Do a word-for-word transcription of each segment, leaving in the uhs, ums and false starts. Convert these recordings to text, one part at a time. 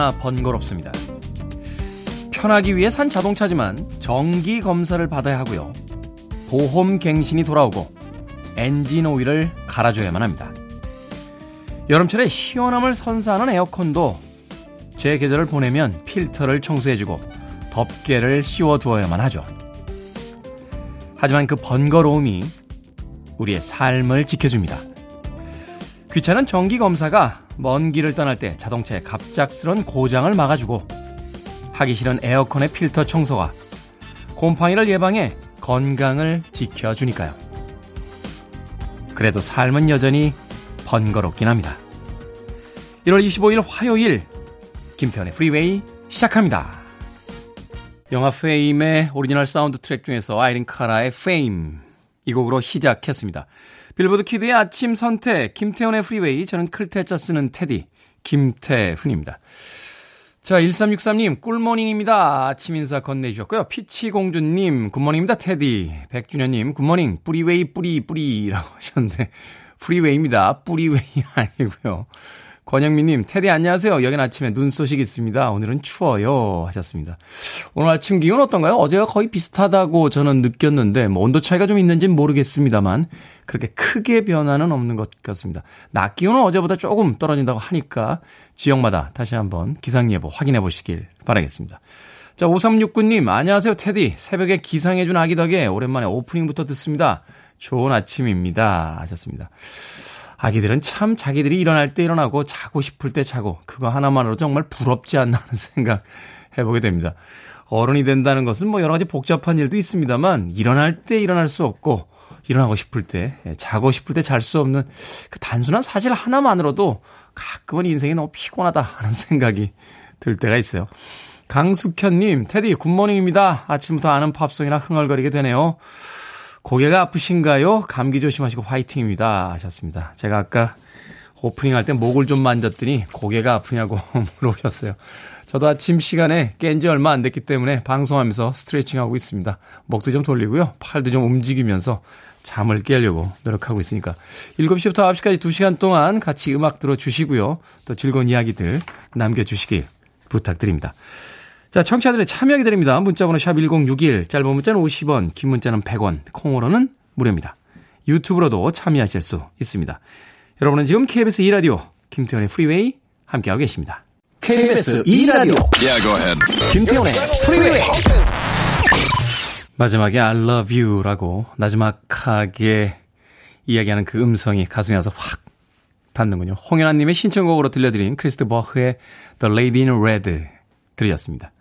꽤나 번거롭습니다. 편하기 위해 산 자동차지만 정기 검사를 받아야 하고요. 보험 갱신이 돌아오고 엔진 오일을 갈아줘야만 합니다. 여름철에 시원함을 선사하는 에어컨도 제 계절을 보내면 필터를 청소해주고 덮개를 씌워두어야만 하죠. 하지만 그 번거로움이 우리의 삶을 지켜줍니다. 귀찮은 정기검사가 먼 길을 떠날 때 자동차의 갑작스런 고장을 막아주고, 하기 싫은 에어컨의 필터 청소가 곰팡이를 예방해 건강을 지켜주니까요. 그래도 삶은 여전히 번거롭긴 합니다. 일월 이십오일 화요일, 김태현의 프리웨이 시작합니다. 영화 페임의 오리지널 사운드 트랙 중에서 아이린 카라의 Fame, 이 곡으로 시작했습니다. 빌보드 키드의 아침 선택, 김태훈의 프리웨이, 저는 클테짜 쓰는 테디 김태훈입니다. 자, 일삼육삼님 꿀모닝입니다. 아침 인사 건네주셨고요. 피치공주님 굿모닝입니다 테디. 백준현님 굿모닝 뿌리웨이 뿌리 뿌리라고 하셨는데 프리웨이입니다. 뿌리웨이 아니고요. 권영민님, 테디 안녕하세요. 여긴 아침에 눈 소식 있습니다. 오늘은 추워요 하셨습니다. 오늘 아침 기온 어떤가요? 어제와 거의 비슷하다고 저는 느꼈는데 뭐 온도 차이가 좀 있는지는 모르겠습니다만 그렇게 크게 변화는 없는 것 같습니다. 낮 기온은 어제보다 조금 떨어진다고 하니까 지역마다 다시 한번 기상예보 확인해 보시길 바라겠습니다. 자, 오삼육구님 안녕하세요 테디. 새벽에 기상해준 아기 덕에 오랜만에 오프닝부터 듣습니다. 좋은 아침입니다 하셨습니다. 아기들은 참 자기들이 일어날 때 일어나고 자고 싶을 때 자고 그거 하나만으로 정말 부럽지 않나 하는 생각 해보게 됩니다. 어른이 된다는 것은 뭐 여러 가지 복잡한 일도 있습니다만 일어날 때 일어날 수 없고 일어나고 싶을 때 자고 싶을 때 잘 수 없는 그 단순한 사실 하나만으로도 가끔은 인생이 너무 피곤하다 하는 생각이 들 때가 있어요. 강숙현님, 테디 굿모닝입니다. 아침부터 아는 팝송이나 흥얼거리게 되네요. 고개가 아프신가요? 감기 조심하시고 화이팅입니다 하셨습니다. 제가 아까 오프닝 할 때 목을 좀 만졌더니 고개가 아프냐고 물어보셨어요. 저도 아침 시간에 깬 지 얼마 안 됐기 때문에 방송하면서 스트레칭하고 있습니다. 목도 좀 돌리고요. 팔도 좀 움직이면서 잠을 깨려고 노력하고 있으니까 일곱 시부터 아홉 시까지 두 시간 동안 같이 음악 들어주시고요. 또 즐거운 이야기들 남겨주시길 부탁드립니다. 자, 청취자들의 참여 기다립니다. 문자번호 샵 일공육일, 짧은 문자는 오십 원, 긴 문자는 백 원, 콩으로는 무료입니다. 유튜브로도 참여하실 수 있습니다. 여러분은 지금 케이비에스 이 라디오, 김태현의 프리웨이 함께하고 계십니다. 케이비에스 이 라디오, yeah, go ahead. 김태현의 프리웨이. 마지막에 I love you라고 나지막하게 이야기하는 그 음성이 가슴에 와서 확 닿는군요. 홍연아님의 신청곡으로 들려드린 크리스트 버흐의 The Lady in Red 들으셨습니다.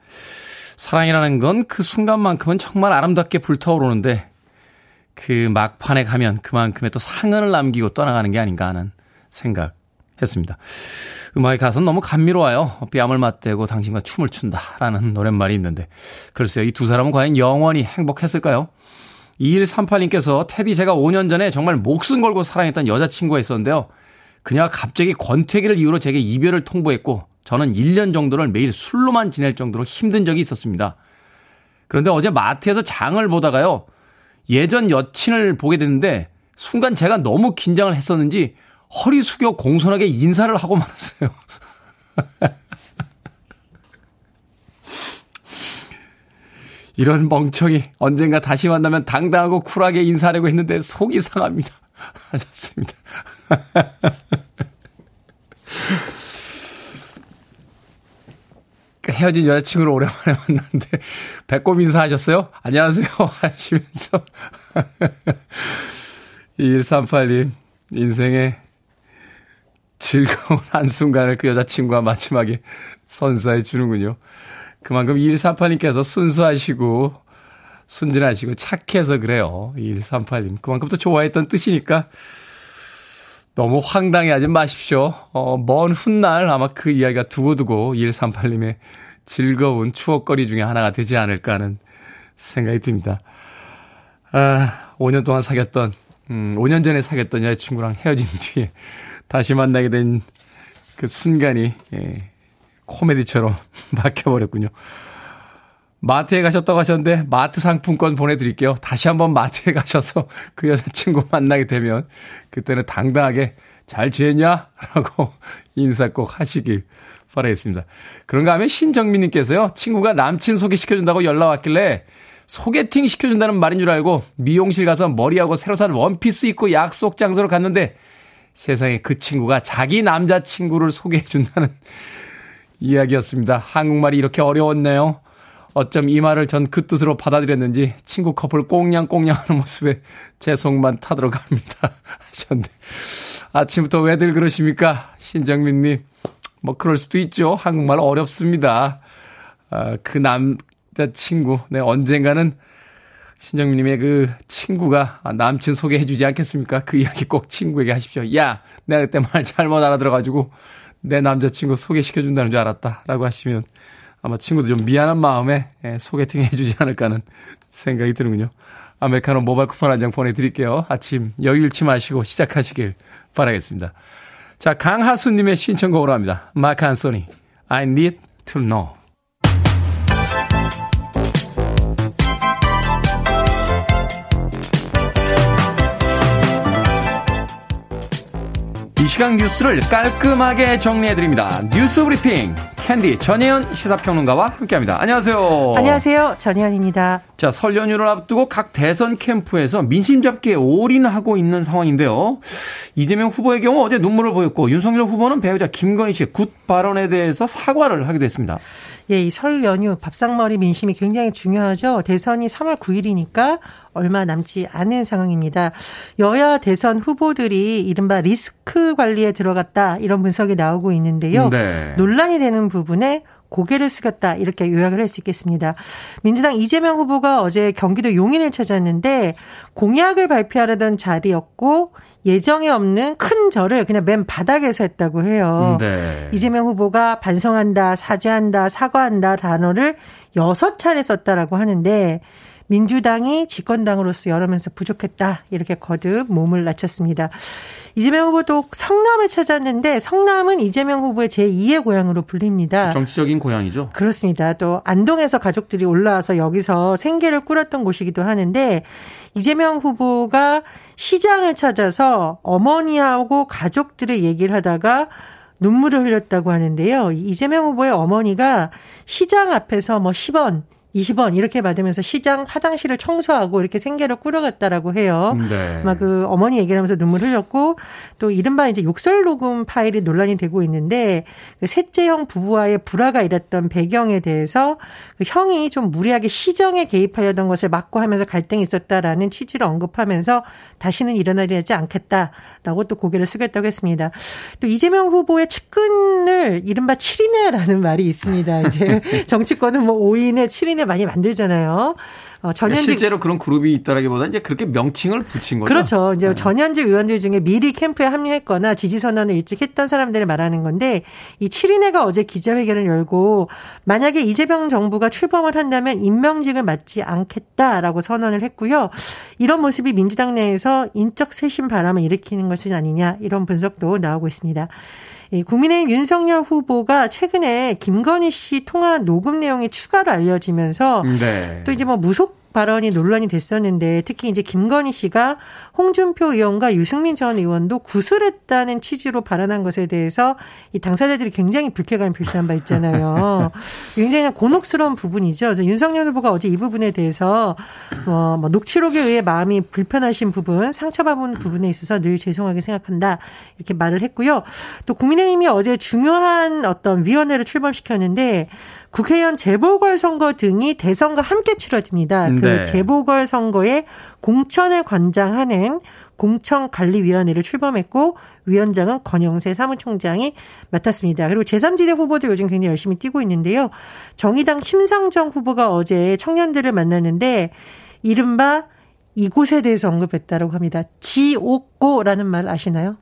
사랑이라는 건 그 순간만큼은 정말 아름답게 불타오르는데 그 막판에 가면 그만큼의 또 상흔을 남기고 떠나가는 게 아닌가 하는 생각했습니다. 음악의 가사는 너무 감미로워요. 뺨을 맞대고 당신과 춤을 춘다라는 노랫말이 있는데 글쎄요. 이 두 사람은 과연 영원히 행복했을까요? 이일삼팔님께서 테디 제가 오 년 전에 정말 목숨 걸고 사랑했던 여자친구가 있었는데요. 그녀가 갑자기 권태기를 이유로 제게 이별을 통보했고 저는 일 년 정도를 매일 술로만 지낼 정도로 힘든 적이 있었습니다. 그런데 어제 마트에서 장을 보다가요. 예전 여친을 보게 됐는데 순간 제가 너무 긴장을 했었는지 허리 숙여 공손하게 인사를 하고 말았어요. 이런 멍청이 언젠가 다시 만나면 당당하고 쿨하게 인사하려고 했는데 속이 상합니다. 하셨습니다. 헤어진 여자친구를 오랜만에 만났는데 배꼽 인사하셨어요? 안녕하세요 하시면서 이일삼팔님 인생의 즐거운 한순간을 그 여자친구와 마지막에 선사해 주는군요. 그만큼 이일삼팔님께서 순수하시고 순진하시고 착해서 그래요. 이일삼팔님 그만큼 또 좋아했던 뜻이니까 너무 황당해하지 마십시오. 어, 먼 훗날 아마 그 이야기가 두고두고 이일삼팔님의 즐거운 추억거리 중에 하나가 되지 않을까 하는 생각이 듭니다. 아, 오 년 동안 사귀었던, 음, 오 년 전에 사귀었던 여자친구랑 헤어진 뒤에 다시 만나게 된 그 순간이, 예, 코미디처럼 막혀버렸군요. 마트에 가셨다고 하셨는데 마트 상품권 보내드릴게요. 다시 한번 마트에 가셔서 그 여자친구 만나게 되면 그때는 당당하게 잘 지냈냐? 라고 인사 꼭 하시길 바라겠습니다. 그런가 하면 신정민님께서요. 친구가 남친 소개시켜준다고 연락 왔길래 소개팅 시켜준다는 말인 줄 알고 미용실 가서 머리하고 새로 산 원피스 입고 약속 장소로 갔는데 세상에 그 친구가 자기 남자친구를 소개해준다는 이야기였습니다. 한국말이 이렇게 어려웠네요. 어쩜 이 말을 전 그 뜻으로 받아들였는지 친구 커플 꽁냥꽁냥 하는 모습에 제 속만 타들어갑니다. 하셨는데 아침부터 왜들 그러십니까? 신정민님. 뭐 그럴 수도 있죠. 한국말 어렵습니다. 아, 그 남자친구. 네, 언젠가는 신정민님의 그 친구가 아, 남친 소개해 주지 않겠습니까? 그 이야기 꼭 친구에게 하십시오. 야, 내가 그때 말 잘못 알아들어가지고 내 남자친구 소개시켜준다는 줄 알았다. 라고 하시면 아마 친구도 좀 미안한 마음에 소개팅 해주지 않을까 하는 생각이 드는군요. 아메리카노 모바일 쿠폰 한 장 보내드릴게요. 아침 여유 잃지 마시고 시작하시길 바라겠습니다. 자, 강하수님의 신청곡으로 합니다. 마크 안소니, I need to know. 이 시간 뉴스를 깔끔하게 정리해드립니다. 뉴스 브리핑. 캔디 전혜연 시사평론가와 함께합니다. 안녕하세요. 안녕하세요. 전혜연입니다. 자, 설 연휴를 앞두고 각 대선 캠프에서 민심 잡기에 올인하고 있는 상황인데요. 이재명 후보의 경우 어제 눈물을 보였고 윤석열 후보는 배우자 김건희 씨의 굿 발언에 대해서 사과를 하기도 했습니다. 예, 이 설 연휴 밥상머리 민심이 굉장히 중요하죠. 대선이 삼월 구일이니까 얼마 남지 않은 상황입니다. 여야 대선 후보들이 이른바 리스크 관리에 들어갔다 이런 분석이 나오고 있는데요. 네. 논란이 되는 부분에 고개를 숙였다 이렇게 요약을 할 수 있겠습니다. 민주당 이재명 후보가 어제 경기도 용인을 찾았는데 공약을 발표하려던 자리였고 예정에 없는 큰 절을 그냥 맨 바닥에서 했다고 해요. 네. 이재명 후보가 반성한다, 사죄한다, 사과한다 단어를 여섯 차례 썼다라고 하는데 민주당이 집권당으로서 열어면서 부족했다 이렇게 거듭 몸을 낮췄습니다. 이재명 후보도 성남을 찾았는데 성남은 이재명 후보의 제이의 고향으로 불립니다. 정치적인 고향이죠. 그렇습니다. 또 안동에서 가족들이 올라와서 여기서 생계를 꾸렸던 곳이기도 하는데 이재명 후보가 시장을 찾아서 어머니하고 가족들의 얘기를 하다가 눈물을 흘렸다고 하는데요. 이재명 후보의 어머니가 시장 앞에서 뭐 십 원 이십 원 이렇게 받으면서 시장 화장실을 청소하고 이렇게 생계를 꾸려갔다라고 해요. 네. 막 그 어머니 얘기를 하면서 눈물 흘렸고 또 이른바 이제 욕설 녹음 파일이 논란이 되고 있는데 그 셋째 형 부부와의 불화가 일었던 배경에 대해서 그 형이 좀 무리하게 시정에 개입하려던 것을 막고 하면서 갈등이 있었다라는 취지를 언급하면서 다시는 일어나지 않겠다라고 또 고개를 숙였다고 했습니다. 또 이재명 후보의 측근을 이른바 칠 인회라는 말이 있습니다. 이제 정치권은 뭐 오 인회, 칠 인회 많이 만들잖아요. 어, 전현직 실제로 그런 그룹이 있다라기보다 이제 그렇게 명칭을 붙인 거죠. 그렇죠. 이제 네. 전현직 의원들 중에 미리 캠프에 합류했거나 지지 선언을 일찍 했던 사람들을 말하는 건데 이 칠 인회가 어제 기자회견을 열고 만약에 이재명 정부가 출범을 한다면 임명직을 맡지 않겠다라고 선언을 했고요. 이런 모습이 민주당 내에서 인적 쇄신 바람을 일으키는 것은 아니냐 이런 분석도 나오고 있습니다. 국민의힘 윤석열 후보가 최근에 김건희 씨 통화 녹음 내용이 추가로 알려지면서 네. 또 이제 뭐 무속 발언이 논란이 됐었는데 특히 이제 김건희 씨가 홍준표 의원과 유승민 전 의원도 구술했다는 취지로 발언한 것에 대해서 이 당사자들이 굉장히 불쾌감을 표시한 바 있잖아요. 굉장히 곤혹스러운 부분이죠. 그래서 윤석열 후보가 어제 이 부분에 대해서 뭐, 뭐 녹취록에 의해 마음이 불편하신 부분, 상처받은 부분에 있어서 늘 죄송하게 생각한다 이렇게 말을 했고요. 또 국민의힘이 어제 중요한 어떤 위원회를 출범시켰는데 국회의원 재보궐선거 등이 대선과 함께 치러집니다. 그 네. 재보궐선거에 공천을 관장하는 공천관리위원회를 출범했고 위원장은 권영세 사무총장이 맡았습니다. 그리고 제삼지대 후보들 요즘 굉장히 열심히 뛰고 있는데요. 정의당 심상정 후보가 어제 청년들을 만났는데 이른바 이곳에 대해서 언급했다고 합니다. 지옥고라는 말 아시나요?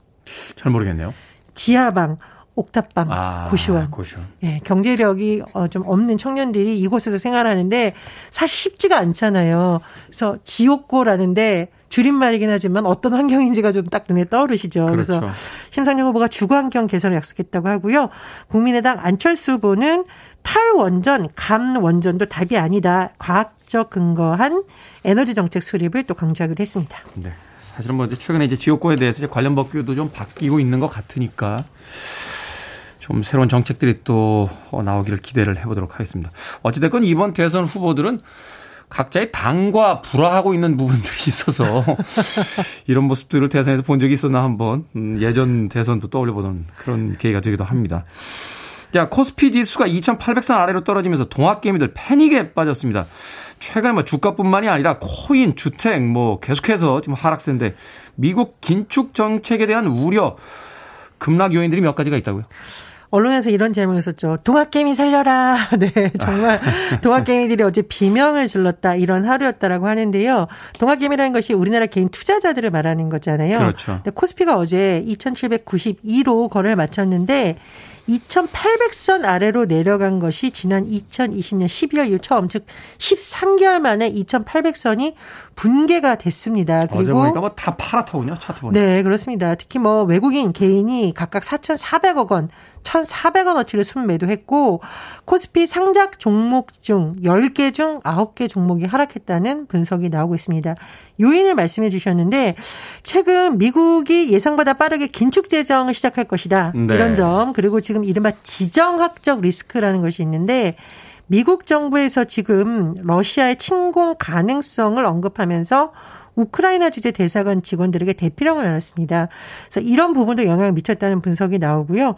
잘 모르겠네요. 지하방. 옥탑방, 아, 고시원. 고시원. 예, 경제력이 좀 없는 청년들이 이곳에서 생활하는데 사실 쉽지가 않잖아요. 그래서 지옥고라는데 줄임말이긴 하지만 어떤 환경인지가 좀 딱 눈에 떠오르시죠. 그렇죠. 그래서 심상정 후보가 주거환경 개선을 약속했다고 하고요. 국민의당 안철수 후보는 탈원전, 감원전도 답이 아니다. 과학적 근거한 에너지 정책 수립을 또 강조하기도 했습니다. 네. 사실은 뭐 이제 최근에 이제 지옥고에 대해서 이제 관련 법규도 좀 바뀌고 있는 것 같으니까. 좀 새로운 정책들이 또 나오기를 기대를 해보도록 하겠습니다. 어찌됐건 이번 대선 후보들은 각자의 당과 불화하고 있는 부분들이 있어서 이런 모습들을 대선에서 본 적이 있었나 한번 예전 대선도 떠올려보던 그런 계기가 되기도 합니다. 자, 코스피 지수가 이천팔백 선 아래로 떨어지면서 동학개미들 패닉에 빠졌습니다. 최근에 뭐 주가뿐만이 아니라 코인, 주택 뭐 계속해서 지금 하락세인데 미국 긴축 정책에 대한 우려, 급락 요인들이 몇 가지가 있다고요? 언론에서 이런 제목이 있었죠. 동학개미 살려라. 네, 정말 동학개미들이 어제 비명을 질렀다. 이런 하루였다라고 하는데요. 동학개미라는 것이 우리나라 개인 투자자들을 말하는 거잖아요. 그렇죠. 근데 코스피가 어제 이천칠백구십이로 거래를 마쳤는데 이천팔백 선 아래로 내려간 것이 지난 이천이십 년 십이월 이후 처음, 즉 십삼 개월 만에 이천팔백 선이 분괴가 됐습니다. 그리고 어제 보니까 뭐 다 파랗더군요, 차트 보니까. 네, 그렇습니다. 특히 뭐 외국인 개인이 각각 사천사백억 원, 천사백억 원어치를 순매도했고 코스피 상작 종목 중 열 개 중 아홉 개 종목이 하락했다는 분석이 나오고 있습니다. 요인을 말씀해 주셨는데 최근 미국이 예상보다 빠르게 긴축 재정을 시작할 것이다. 네. 이런 점, 그리고 지금 이른바 지정학적 리스크라는 것이 있는데 미국 정부에서 지금 러시아의 침공 가능성을 언급하면서 우크라이나 주재 대사관 직원들에게 대피령을 내렸습니다. 그래서 이런 부분도 영향을 미쳤다는 분석이 나오고요.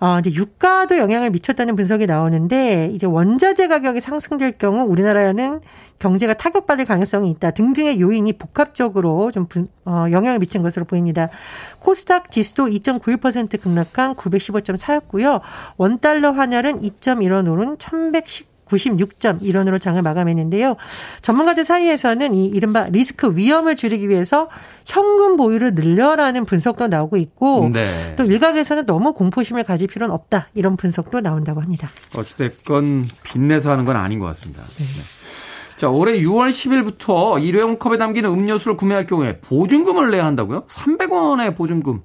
어, 이제 유가도 영향을 미쳤다는 분석이 나오는데 이제 원자재 가격이 상승될 경우 우리나라는 경제가 타격받을 가능성이 있다 등등의 요인이 복합적으로 좀 분, 어, 영향을 미친 것으로 보입니다. 코스닥 지수도 이 점 구일 퍼센트 급락한 구백십오 점 사였고요. 원달러 환율은 이 점 일 원 오른 천백십구 점 구십육 점 일 원으로 장을 마감했는데요. 전문가들 사이에서는 이 이른바 리스크 위험을 줄이기 위해서 현금 보유를 늘려라는 분석도 나오고 있고 네. 또 일각에서는 너무 공포심을 가질 필요는 없다. 이런 분석도 나온다고 합니다. 어찌됐건 빚내서 하는 건 아닌 것 같습니다. 네. 자, 올해 유월 십일부터 일회용 컵에 담기는 음료수를 구매할 경우에 보증금을 내야 한다고요? 삼백 원의 보증금.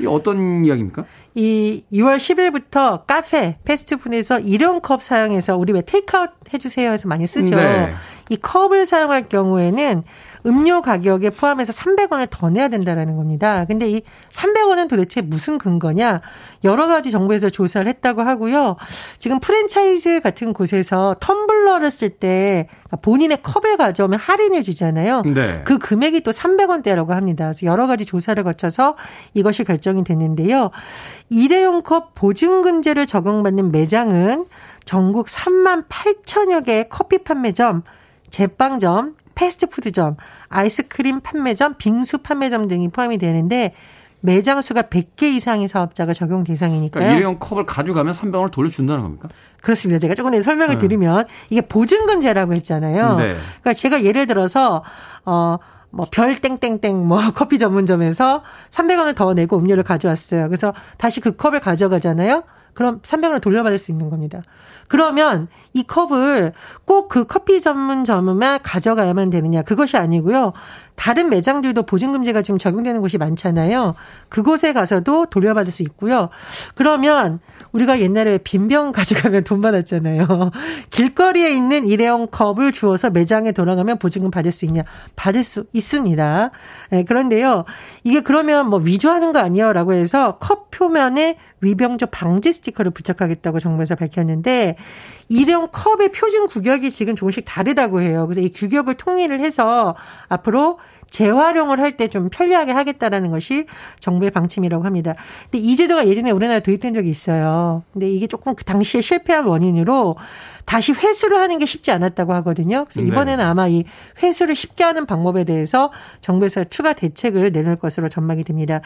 이 어떤 이야기입니까? 이 이월 십일부터 카페, 패스트푸드에서 일회용 컵 사용해서 우리 왜 테이크아웃 해주세요 해서 많이 쓰죠. 네. 이 컵을 사용할 경우에는 음료 가격에 포함해서 삼백 원을 더 내야 된다라는 겁니다. 근데 이 삼백 원은 도대체 무슨 근거냐? 여러 가지 정부에서 조사를 했다고 하고요. 지금 프랜차이즈 같은 곳에서 텀블러를 쓸 때 본인의 컵을 가져오면 할인을 주잖아요. 네. 그 금액이 또 삼백 원대라고 합니다. 그래서 여러 가지 조사를 거쳐서 이것이 결정이 됐는데요. 일회용 컵 보증금제를 적용받는 매장은 전국 삼만 팔천여 개의 커피 판매점, 제빵점, 패스트푸드점, 아이스크림 판매점, 빙수 판매점 등이 포함이 되는데 매장 수가 백 개 이상의 사업자가 적용 대상이니까요. 그러니까 일회용 컵을 가져가면 삼백 원을 돌려준다는 겁니까? 그렇습니다. 제가 조금 설명을 네. 드리면 이게 보증금제라고 했잖아요. 네. 그러니까 제가 예를 들어서 어. 뭐 별 땡땡땡 뭐 커피 전문점에서 삼백 원을 더 내고 음료를 가져왔어요. 그래서 다시 그 컵을 가져가잖아요. 그럼 삼백 원을 돌려받을 수 있는 겁니다. 그러면 이 컵을 꼭 그 커피 전문점에만 가져가야만 되느냐. 그것이 아니고요. 다른 매장들도 보증금제가 지금 적용되는 곳이 많잖아요. 그곳에 가서도 돌려받을 수 있고요. 그러면 우리가 옛날에 빈병 가져가면 돈 받았잖아요. 길거리에 있는 일회용 컵을 주워서 매장에 돌아가면 보증금 받을 수 있냐. 받을 수 있습니다. 네, 그런데요. 이게 그러면 뭐 위조하는 거 아니에요? 라고 해서 컵 표면에 위병조 방지 스티커를 부착하겠다고 정부에서 밝혔는데 일회용 컵의 표준 규격이 지금 조금씩 다르다고 해요. 그래서 이 규격을 통일을 해서 앞으로 재활용을 할 때 좀 편리하게 하겠다라는 것이 정부의 방침이라고 합니다. 근데 이 제도가 예전에 우리나라에 도입된 적이 있어요. 근데 이게 조금 그 당시에 실패한 원인으로 다시 회수를 하는 게 쉽지 않았다고 하거든요. 그래서 이번에는 네. 아마 이 회수를 쉽게 하는 방법에 대해서 정부에서 추가 대책을 내놓을 것으로 전망이 됩니다.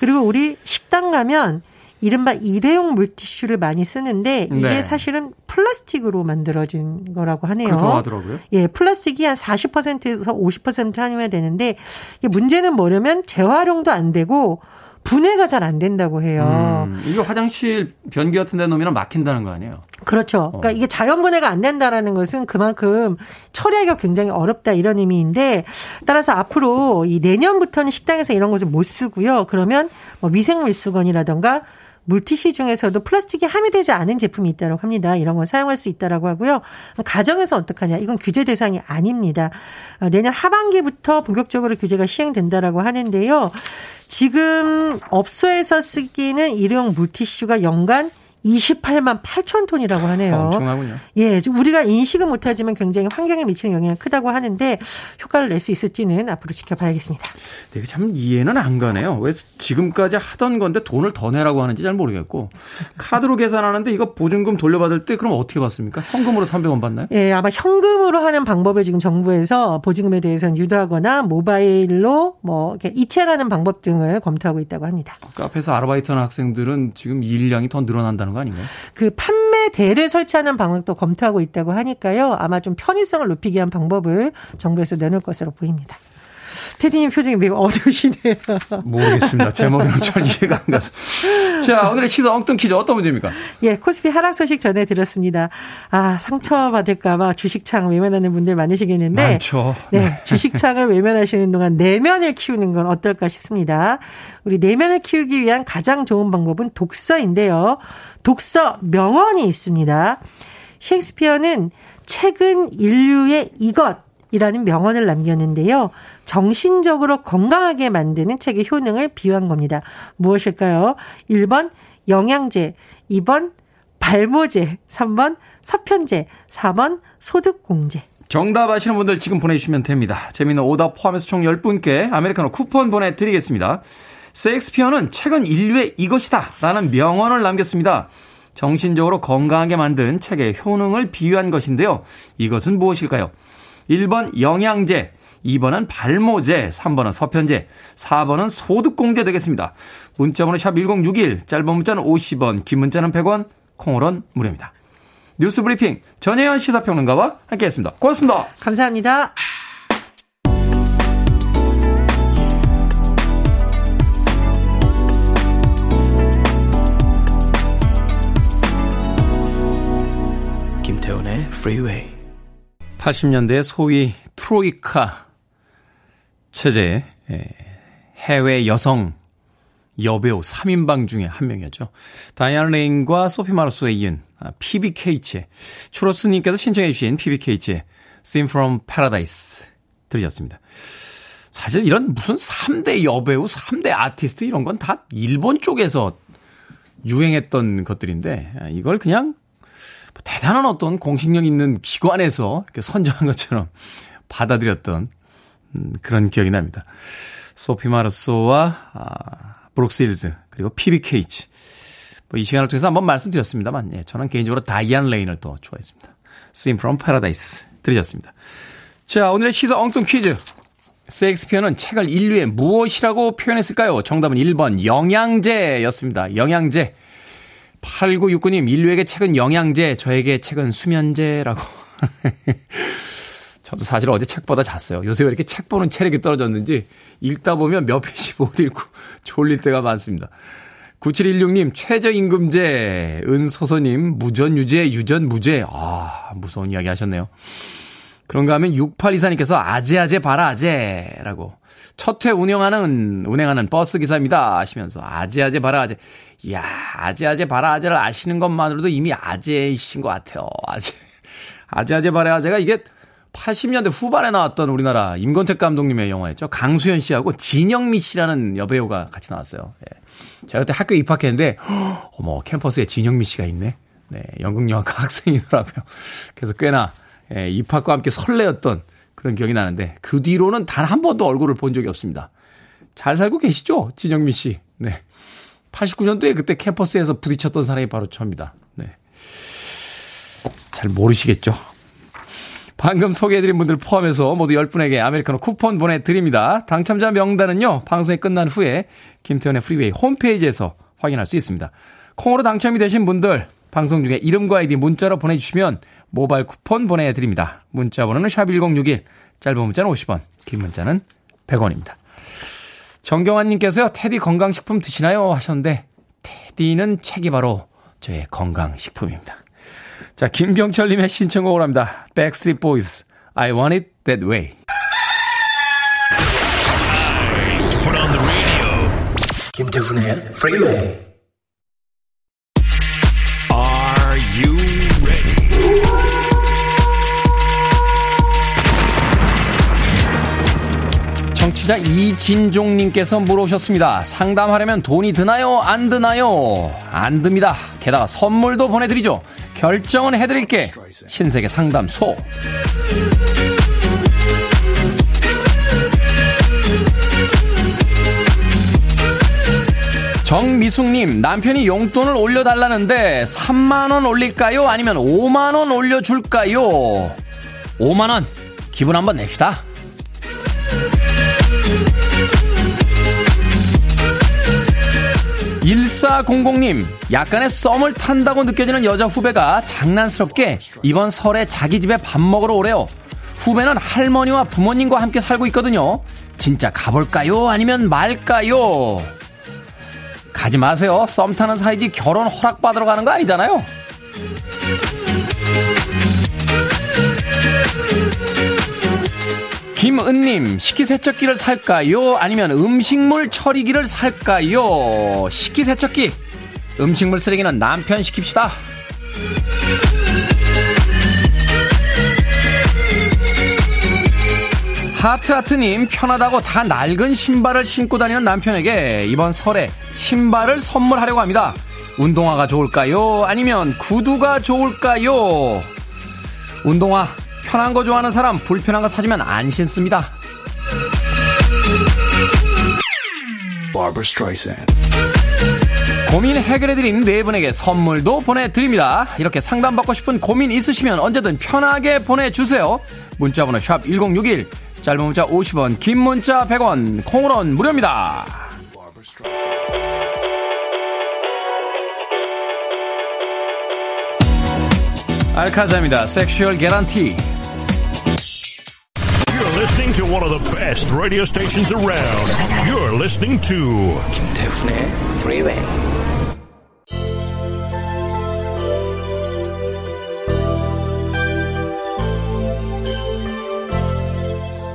그리고 우리 식당 가면 이른바 일회용 물티슈를 많이 쓰는데 이게 네. 사실은 플라스틱으로 만들어진 거라고 하네요. 더 하더라고요. 예, 플라스틱이 한 사십 퍼센트에서 오십 퍼센트 함유해야 되는데 이게 문제는 뭐냐면 재활용도 안 되고 분해가 잘 안 된다고 해요. 음, 이거 화장실 변기 같은 데 놓으면 막힌다는 거 아니에요? 그렇죠. 그러니까 어. 이게 자연 분해가 안 된다라는 것은 그만큼 처리하기가 굉장히 어렵다 이런 의미인데 따라서 앞으로 이 내년부터는 식당에서 이런 것을 못 쓰고요. 그러면 뭐 위생 밀수건이라든가 물티슈 중에서도 플라스틱이 함유되지 않은 제품이 있다고 합니다. 이런 건 사용할 수 있다라고 하고요. 가정에서 어떡하냐? 이건 규제 대상이 아닙니다. 내년 하반기부터 본격적으로 규제가 시행된다라고 하는데요. 지금 업소에서 쓰기는 일회용 물티슈가 연간 이십팔만 팔천 톤이라고 하네요. 엄청나군요. 예, 지금 우리가 인식은 못하지만 굉장히 환경에 미치는 영향이 크다고 하는데 효과를 낼 수 있을지는 앞으로 지켜봐야겠습니다. 되게 참 이해는 안 가네요. 왜 지금까지 하던 건데 돈을 더 내라고 하는지 잘 모르겠고 카드로 계산하는데 이거 보증금 돌려받을 때 그럼 어떻게 받습니까? 현금으로 삼백 원 받나요? 예, 아마 현금으로 하는 방법을 지금 정부에서 보증금에 대해서는 유도하거나 모바일로 뭐 이렇게 이체라는 방법 등을 검토하고 있다고 합니다. 카페에서 아르바이트하는 학생들은 지금 일량이 더 늘어난다는 거 아닌가요? 그 판매대를 설치하는 방법도 검토하고 있다고 하니까요. 아마 좀 편의성을 높이기 위한 방법을 정부에서 내놓을 것으로 보입니다. 테디님 표정이 매우 어두우시네요. 모르겠습니다. 제목이랑 잘 이해가 안 가서. 자, 오늘의 시사 엉뚱 퀴즈 어떤 문제입니까? 예, 코스피 하락 소식 전해드렸습니다. 아, 상처받을까 봐 주식창 외면하는 분들 많으시겠는데. 많죠. 네, 주식창을 외면하시는 동안 내면을 키우는 건 어떨까 싶습니다. 우리 내면을 키우기 위한 가장 좋은 방법은 독서인데요. 독서 명언이 있습니다. 셰익스피어는 책은 인류의 이것이라는 명언을 남겼는데요. 정신적으로 건강하게 만드는 책의 효능을 비유한 겁니다. 무엇일까요? 일 번 영양제, 이 번 발모제, 삼 번 서편제, 사 번 소득공제. 정답 아시는 분들 지금 보내주시면 됩니다. 재미있는 오답 포함해서 총 열 분께 아메리카노 쿠폰 보내드리겠습니다. 셰익스피어는 책은 인류의 이것이다 라는 명언을 남겼습니다. 정신적으로 건강하게 만든 책의 효능을 비유한 것인데요. 이것은 무엇일까요? 일 번 영양제, 이 번은 발모제, 삼 번은 서편제, 사 번은 소득공제 되겠습니다. 문자번호 샵 일공육일, 짧은 문자는 오십 원, 긴 문자는 백 원, 콩으로는 무료입니다. 뉴스브리핑 전혜연 시사평론가와 함께했습니다. 고맙습니다. 감사합니다. 김태훈의 Freeway. 팔십 년대 소위 트로이카 체제의 해외 여성 여배우 삼 인방 중에 한 명이었죠. 다이안 레인과 소피 마르소에 이은 피비케이치의 추로스님께서 신청해 주신 피비케이치의 Scene from Paradise 들으셨습니다. 사실 이런 무슨 삼 대 여배우, 삼 대 아티스트 이런 건 다 일본 쪽에서 유행했던 것들인데 이걸 그냥 대단한 어떤 공식력 있는 기관에서 이렇게 선정한 것처럼 받아들였던 그런 기억이 납니다. 소피 마르소와 아, 브룩 실즈 그리고 피비케이치 뭐 이 시간을 통해서 한번 말씀드렸습니다만 예, 저는 개인적으로 다이안 레인을 더 좋아했습니다. Scene from Paradise 들으셨습니다. 자, 오늘의 시사 엉뚱 퀴즈. 셰익스피어는 책을 인류의 무엇이라고 표현했을까요? 정답은 일 번 영양제였습니다. 영양제. 팔구육구 님, 인류에게 책은 영양제, 저에게 책은 수면제라고. 저도 사실 어제 책보다 잤어요. 요새 왜 이렇게 책 보는 체력이 떨어졌는지 읽다 보면 몇 페이지 못 읽고 졸릴 때가 많습니다. 구칠일육 님, 최저임금제. 은소소님, 무전유죄, 유전무죄. 아, 무서운 이야기 하셨네요. 그런가 하면 육팔이사 님께서 아재아재 바라아재라고. 첫 회 운영하는, 운행하는 버스기사입니다. 하시면서, 아재아재 바라아재. 이야, 아재아재 바라아재를 아시는 것만으로도 이미 아재이신 것 같아요. 아재. 아재아재 바라아재가 이게 팔십 년대 후반에 나왔던 우리나라 임권택 감독님의 영화였죠. 강수현 씨하고 진영미 씨라는 여배우가 같이 나왔어요. 예. 제가 그때 학교에 입학했는데, 허, 어머, 캠퍼스에 진영미 씨가 있네. 네, 연극영화과 학생이더라고요. 그래서 꽤나, 예, 입학과 함께 설레었던 그런 기억이 나는데 그 뒤로는 단 한 번도 얼굴을 본 적이 없습니다. 잘 살고 계시죠? 진영민 씨. 네. 팔십구 년도에 그때 캠퍼스에서 부딪혔던 사람이 바로 저입니다. 네. 잘 모르시겠죠? 방금 소개해드린 분들 포함해서 모두 열 분에게 아메리카노 쿠폰 보내드립니다. 당첨자 명단은요. 방송이 끝난 후에 김태현의 프리웨이 홈페이지에서 확인할 수 있습니다. 콩으로 당첨이 되신 분들 방송 중에 이름과 아이디 문자로 보내주시면 모바일 쿠폰 보내드립니다. 문자 번호는 샵일공육일, 짧은 문자는 오십 원, 긴 문자는 백 원입니다. 정경환님께서요. 테디 건강식품 드시나요? 하셨는데 테디는 책이 바로 저의 건강식품입니다. 자, 김경철님의 신청곡을 합니다. Backstreet Boys, I Want It That Way. 김태훈의 Freeway. 청취자 이진종님께서 물어오셨습니다. 상담하려면 돈이 드나요? 안 드나요? 안 듭니다. 게다가 선물도 보내드리죠. 결정은 해드릴게. 신세계 상담소. 정미숙님, 남편이 용돈을 올려달라는데 삼만 원 올릴까요? 아니면 오만 원 올려줄까요? 오만 원 기분 한번 냅시다. 일사공공님, 약간의 썸을 탄다고 느껴지는 여자 후배가 장난스럽게 이번 설에 자기 집에 밥 먹으러 오래요. 후배는 할머니와 부모님과 함께 살고 있거든요. 진짜 가볼까요? 아니면 말까요? 가지 마세요. 썸 타는 사이지 결혼 허락받으러 가는 거 아니잖아요. 김은님, 식기세척기를 살까요? 아니면 음식물 처리기를 살까요? 식기세척기, 음식물 쓰레기는 남편 시킵시다. 하트하트님, 편하다고 다 낡은 신발을 신고 다니는 남편에게 이번 설에 신발을 선물하려고 합니다. 운동화가 좋을까요? 아니면 구두가 좋을까요? 운동화, 편한 거 좋아하는 사람 불편한 거 사주면 안 신습니다. 고민 해결해드린 네 분에게 선물도 보내드립니다. 이렇게 상담받고 싶은 고민 있으시면 언제든 편하게 보내주세요. 문자번호 샵 일공육일, 짧은 문자 오십 원, 긴 문자 백 원, 콩으로는 무료입니다. 알카자입니다. Sexual Guarantee. You're listening to one of the best radio stations around. You're listening to 김태훈의 Free Way.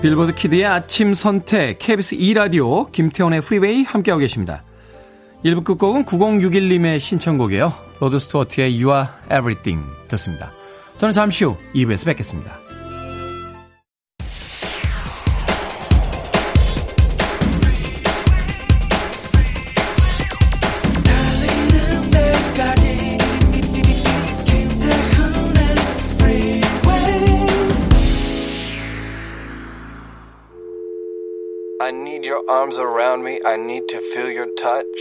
빌보드 키드의 아침 선택 케이비에스 이 라디오 김태원의 프리웨이 함께하고 계십니다. 일 부 끝곡은 구공육일님의 신청곡이에요. 로드 스튜어트의 You Are Everything 듣습니다. 저는 잠시 후 이 부에서 뵙겠습니다. I need your arms around me. I need to feel your touch.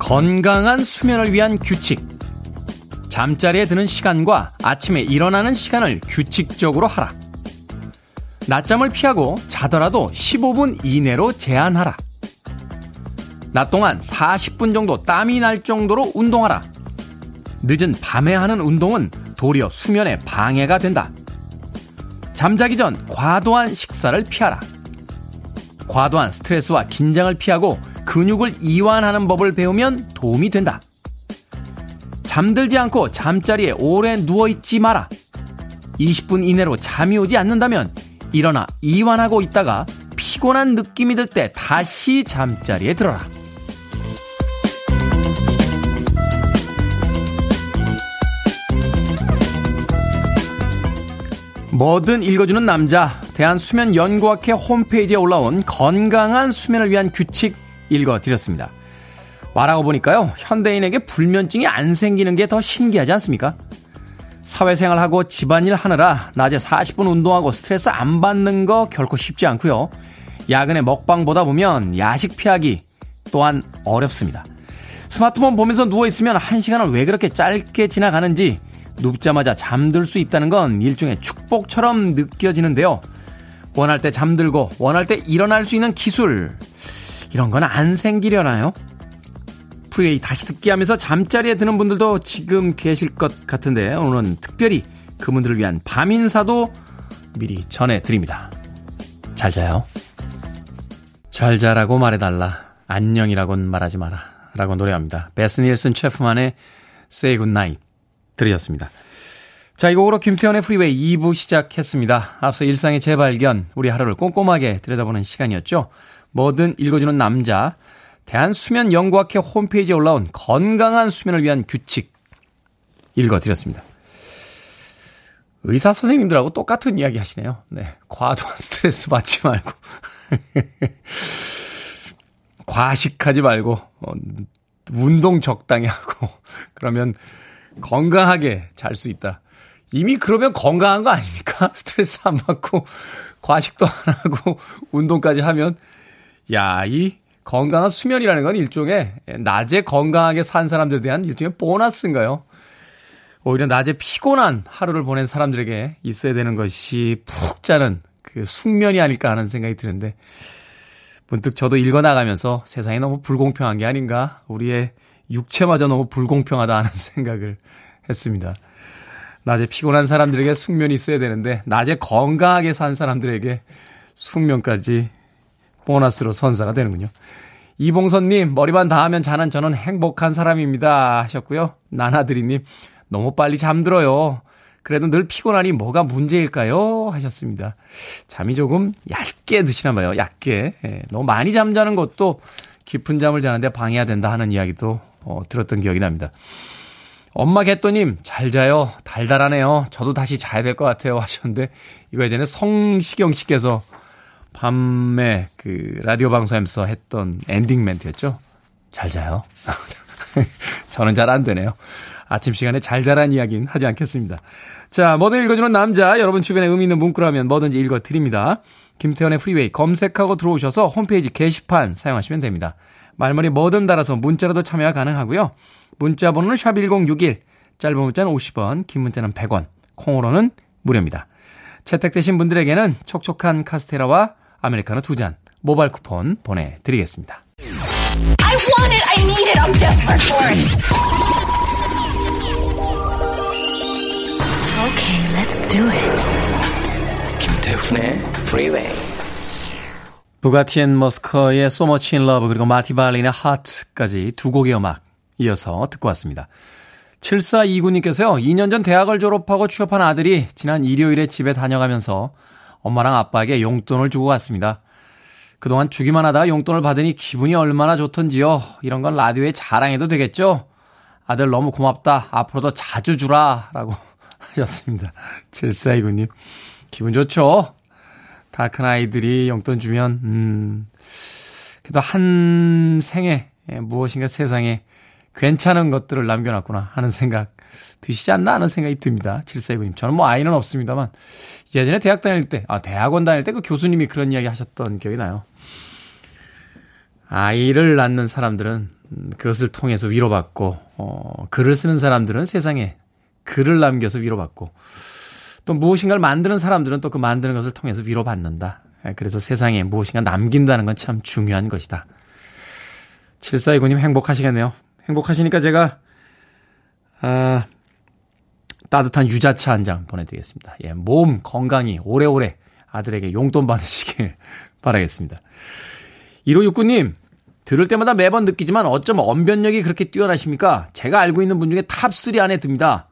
건강한 수면을 위한 규칙. 잠자리에 드는 시간과 아침에 일어나는 시간을 규칙적으로 하라. 낮잠을 피하고 자더라도 십오 분 이내로 제한하라. 낮 동안 사십 분 정도 땀이 날 정도로 운동하라. 늦은 밤에 하는 운동은 도리어 수면에 방해가 된다. 잠자기 전 과도한 식사를 피하라. 과도한 스트레스와 긴장을 피하고 근육을 이완하는 법을 배우면 도움이 된다. 잠들지 않고 잠자리에 오래 누워있지 마라. 이십 분 이내로 잠이 오지 않는다면 일어나 이완하고 있다가 피곤한 느낌이 들 때 다시 잠자리에 들어라. 뭐든 읽어주는 남자, 대한수면연구학회 홈페이지에 올라온 건강한 수면을 위한 규칙 읽어드렸습니다. 말하고 보니까요, 현대인에게 불면증이 안 생기는 게 더 신기하지 않습니까? 사회생활하고 집안일 하느라 낮에 사십 분 운동하고 스트레스 안 받는 거 결코 쉽지 않고요. 야근에 먹방 보다 보면 야식 피하기 또한 어렵습니다. 스마트폰 보면서 누워있으면 한 시간을 왜 그렇게 짧게 지나가는지, 눕자마자 잠들 수 있다는 건 일종의 축복처럼 느껴지는데요. 원할 때 잠들고 원할 때 일어날 수 있는 기술, 이런 건 안 생기려나요? 프리웨이 다시 듣기 하면서 잠자리에 드는 분들도 지금 계실 것 같은데, 오늘은 특별히 그분들을 위한 밤 인사도 미리 전해드립니다. 잘 자요. 잘 자라고 말해달라. 안녕이라고는 말하지 마라. 라고 노래합니다. 베스 닐슨 체프만의 Say Good Night 들으셨습니다. 자, 이 곡으로 김태현의 프리웨이 이 부 시작했습니다. 앞서 일상의 재발견, 우리 하루를 꼼꼼하게 들여다보는 시간이었죠. 뭐든 읽어주는 남자, 대한수면연구학회 홈페이지에 올라온 건강한 수면을 위한 규칙 읽어드렸습니다. 의사 선생님들하고 똑같은 이야기 하시네요. 네, 과도한 스트레스 받지 말고 과식하지 말고 어, 운동 적당히 하고 그러면 건강하게 잘 수 있다. 이미 그러면 건강한 거 아닙니까? 스트레스 안 받고 과식도 안 하고 운동까지 하면 야, 이 건강한 수면이라는 건 일종의 낮에 건강하게 산 사람들에 대한 일종의 보너스인가요? 오히려 낮에 피곤한 하루를 보낸 사람들에게 있어야 되는 것이 푹 자는 그 숙면이 아닐까 하는 생각이 드는데 문득 저도 읽어나가면서 세상이 너무 불공평한 게 아닌가, 우리의 육체마저 너무 불공평하다 하는 생각을 했습니다. 낮에 피곤한 사람들에게 숙면이 있어야 되는데 낮에 건강하게 산 사람들에게 숙면까지 보너스로 선사가 되는군요. 이봉선님, 머리만 닿으면 자는 저는 행복한 사람입니다 하셨고요. 나나드리님, 너무 빨리 잠들어요. 그래도 늘 피곤하니 뭐가 문제일까요? 하셨습니다. 잠이 조금 얇게 드시나 봐요. 얇게. 예, 너무 많이 잠자는 것도 깊은 잠을 자는데 방해가 된다 하는 이야기도 어, 들었던 기억이 납니다. 엄마 개또님, 잘 자요. 달달하네요. 저도 다시 자야 될 것 같아요 하셨는데 이거 예전에 성시경 씨께서 밤에 그 라디오 방송하면서 했던 엔딩 멘트였죠. 잘 자요. 저는 잘 안 되네요. 아침 시간에 잘 자란 이야기는 하지 않겠습니다. 자, 뭐든 읽어주는 남자, 여러분 주변에 의미 있는 문구라면 뭐든지 읽어드립니다. 김태현의 프리웨이 검색하고 들어오셔서 홈페이지 게시판 사용하시면 됩니다. 말머리 뭐든 달아서 문자라도 참여가 가능하고요. 문자 번호는 샵 천육십일, 짧은 문자는 오십 원, 긴 문자는 백 원, 콩으로는 무료입니다. 채택되신 분들에게는 촉촉한 카스테라와 아메리카노 두 잔 모바일 쿠폰 보내드리겠습니다. I want it, I need it, I'm desperate for it. Okay, let's do it. 김태훈의 Freeway. 부가티 앤 머스커의 So Much in Love 그리고 마티 발린의 Heart까지 두 곡의 음악 이어서 듣고 왔습니다. 칠사이구 님께서요. 이 년 전 대학을 졸업하고 취업한 아들이 지난 일요일에 집에 다녀가면서 엄마랑 아빠에게 용돈을 주고 갔습니다. 그동안 주기만 하다가 용돈을 받으니 기분이 얼마나 좋던지요. 이런 건 라디오에 자랑해도 되겠죠? 아들 너무 고맙다. 앞으로도 자주 주라. 라고 하셨습니다. 칠사이구 님. 기분 좋죠? 다 큰 아이들이 용돈 주면, 음, 그래도 한 생에, 무엇인가 세상에 괜찮은 것들을 남겨놨구나 하는 생각 드시지 않나 하는 생각이 듭니다. 칠사이구 님. 저는 뭐 아이는 없습니다만, 예전에 대학 다닐 때, 아, 대학원 다닐 때 그 교수님이 그런 이야기 하셨던 기억이 나요. 아이를 낳는 사람들은 그것을 통해서 위로받고, 어, 글을 쓰는 사람들은 세상에 글을 남겨서 위로받고 또 무엇인가를 만드는 사람들은 또 그 만드는 것을 통해서 위로받는다. 그래서 세상에 무엇인가 남긴다는 건 참 중요한 것이다. 칠사이구 님 행복하시겠네요. 행복하시니까 제가 아, 따뜻한 유자차 한 잔 보내드리겠습니다. 예, 몸 건강히 오래오래 아들에게 용돈 받으시길 바라겠습니다. 일오육구 님 들을 때마다 매번 느끼지만 어쩜 언변력이 그렇게 뛰어나십니까? 제가 알고 있는 분 중에 탑 쓰리 안에 듭니다.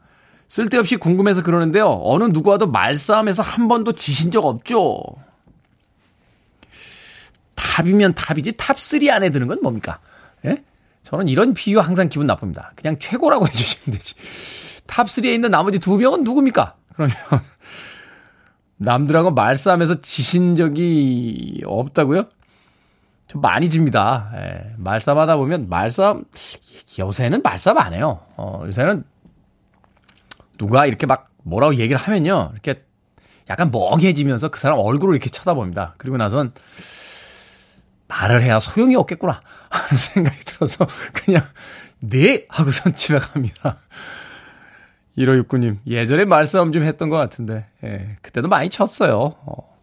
쓸데없이 궁금해서 그러는데요. 어느 누구와도 말싸움에서 한 번도 지신 적 없죠. 탑이면 탑이지 탑 쓰리 안에 드는 건 뭡니까? 예? 저는 이런 비유 항상 기분 나쁩니다. 그냥 최고라고 해주시면 되지. 탑 쓰리에 있는 나머지 두 명은 누굽니까? 그러면 남들하고 말싸움에서 지신 적이 없다고요? 좀 많이 집니다. 예. 말싸움하다 보면 말싸움 요새는 말싸움 안 해요. 어, 요새는 누가 이렇게 막 뭐라고 얘기를 하면요. 이렇게 약간 멍해지면서 그 사람 얼굴을 이렇게 쳐다봅니다. 그리고 나선 말을 해야 소용이 없겠구나 하는 생각이 들어서 그냥 네 하고선 집에 갑니다. 일오육구 님 예전에 말싸움 좀 했던 것 같은데 예, 그때도 많이 쳤어요. 어,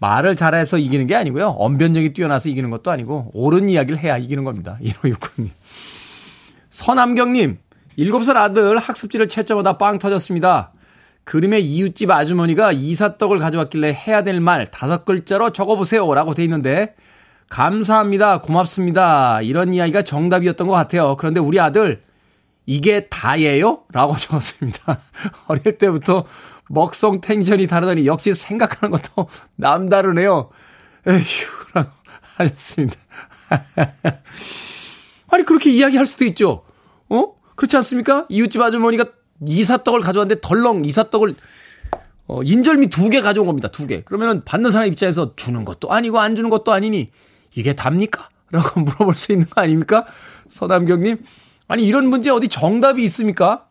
말을 잘해서 이기는 게 아니고요. 언변력이 뛰어나서 이기는 것도 아니고 옳은 이야기를 해야 이기는 겁니다. 일오육구 님 서남경님. 일곱 살 아들 학습지를 채점하다 빵 터졌습니다. 그림의 이웃집 아주머니가 이삿떡을 가져왔길래 해야 될 말 다섯 글자로 적어보세요 라고 돼 있는데 감사합니다 고맙습니다 이런 이야기가 정답이었던 것 같아요. 그런데 우리 아들 이게 다예요? 라고 적었습니다. 어릴 때부터 먹성 텐션이 다르더니 역시 생각하는 것도 남다르네요. 에휴 라고 하셨습니다. 아니 그렇게 이야기할 수도 있죠. 어? 그렇지 않습니까? 이웃집 아주머니가 이삿떡을 가져왔는데 덜렁 이삿떡을 어, 인절미 두 개 가져온 겁니다. 두 개. 그러면은 받는 사람 입장에서 주는 것도 아니고 안 주는 것도 아니니 이게 답니까? 라고 물어볼 수 있는 거 아닙니까? 서남경님. 아니 이런 문제 어디 정답이 있습니까?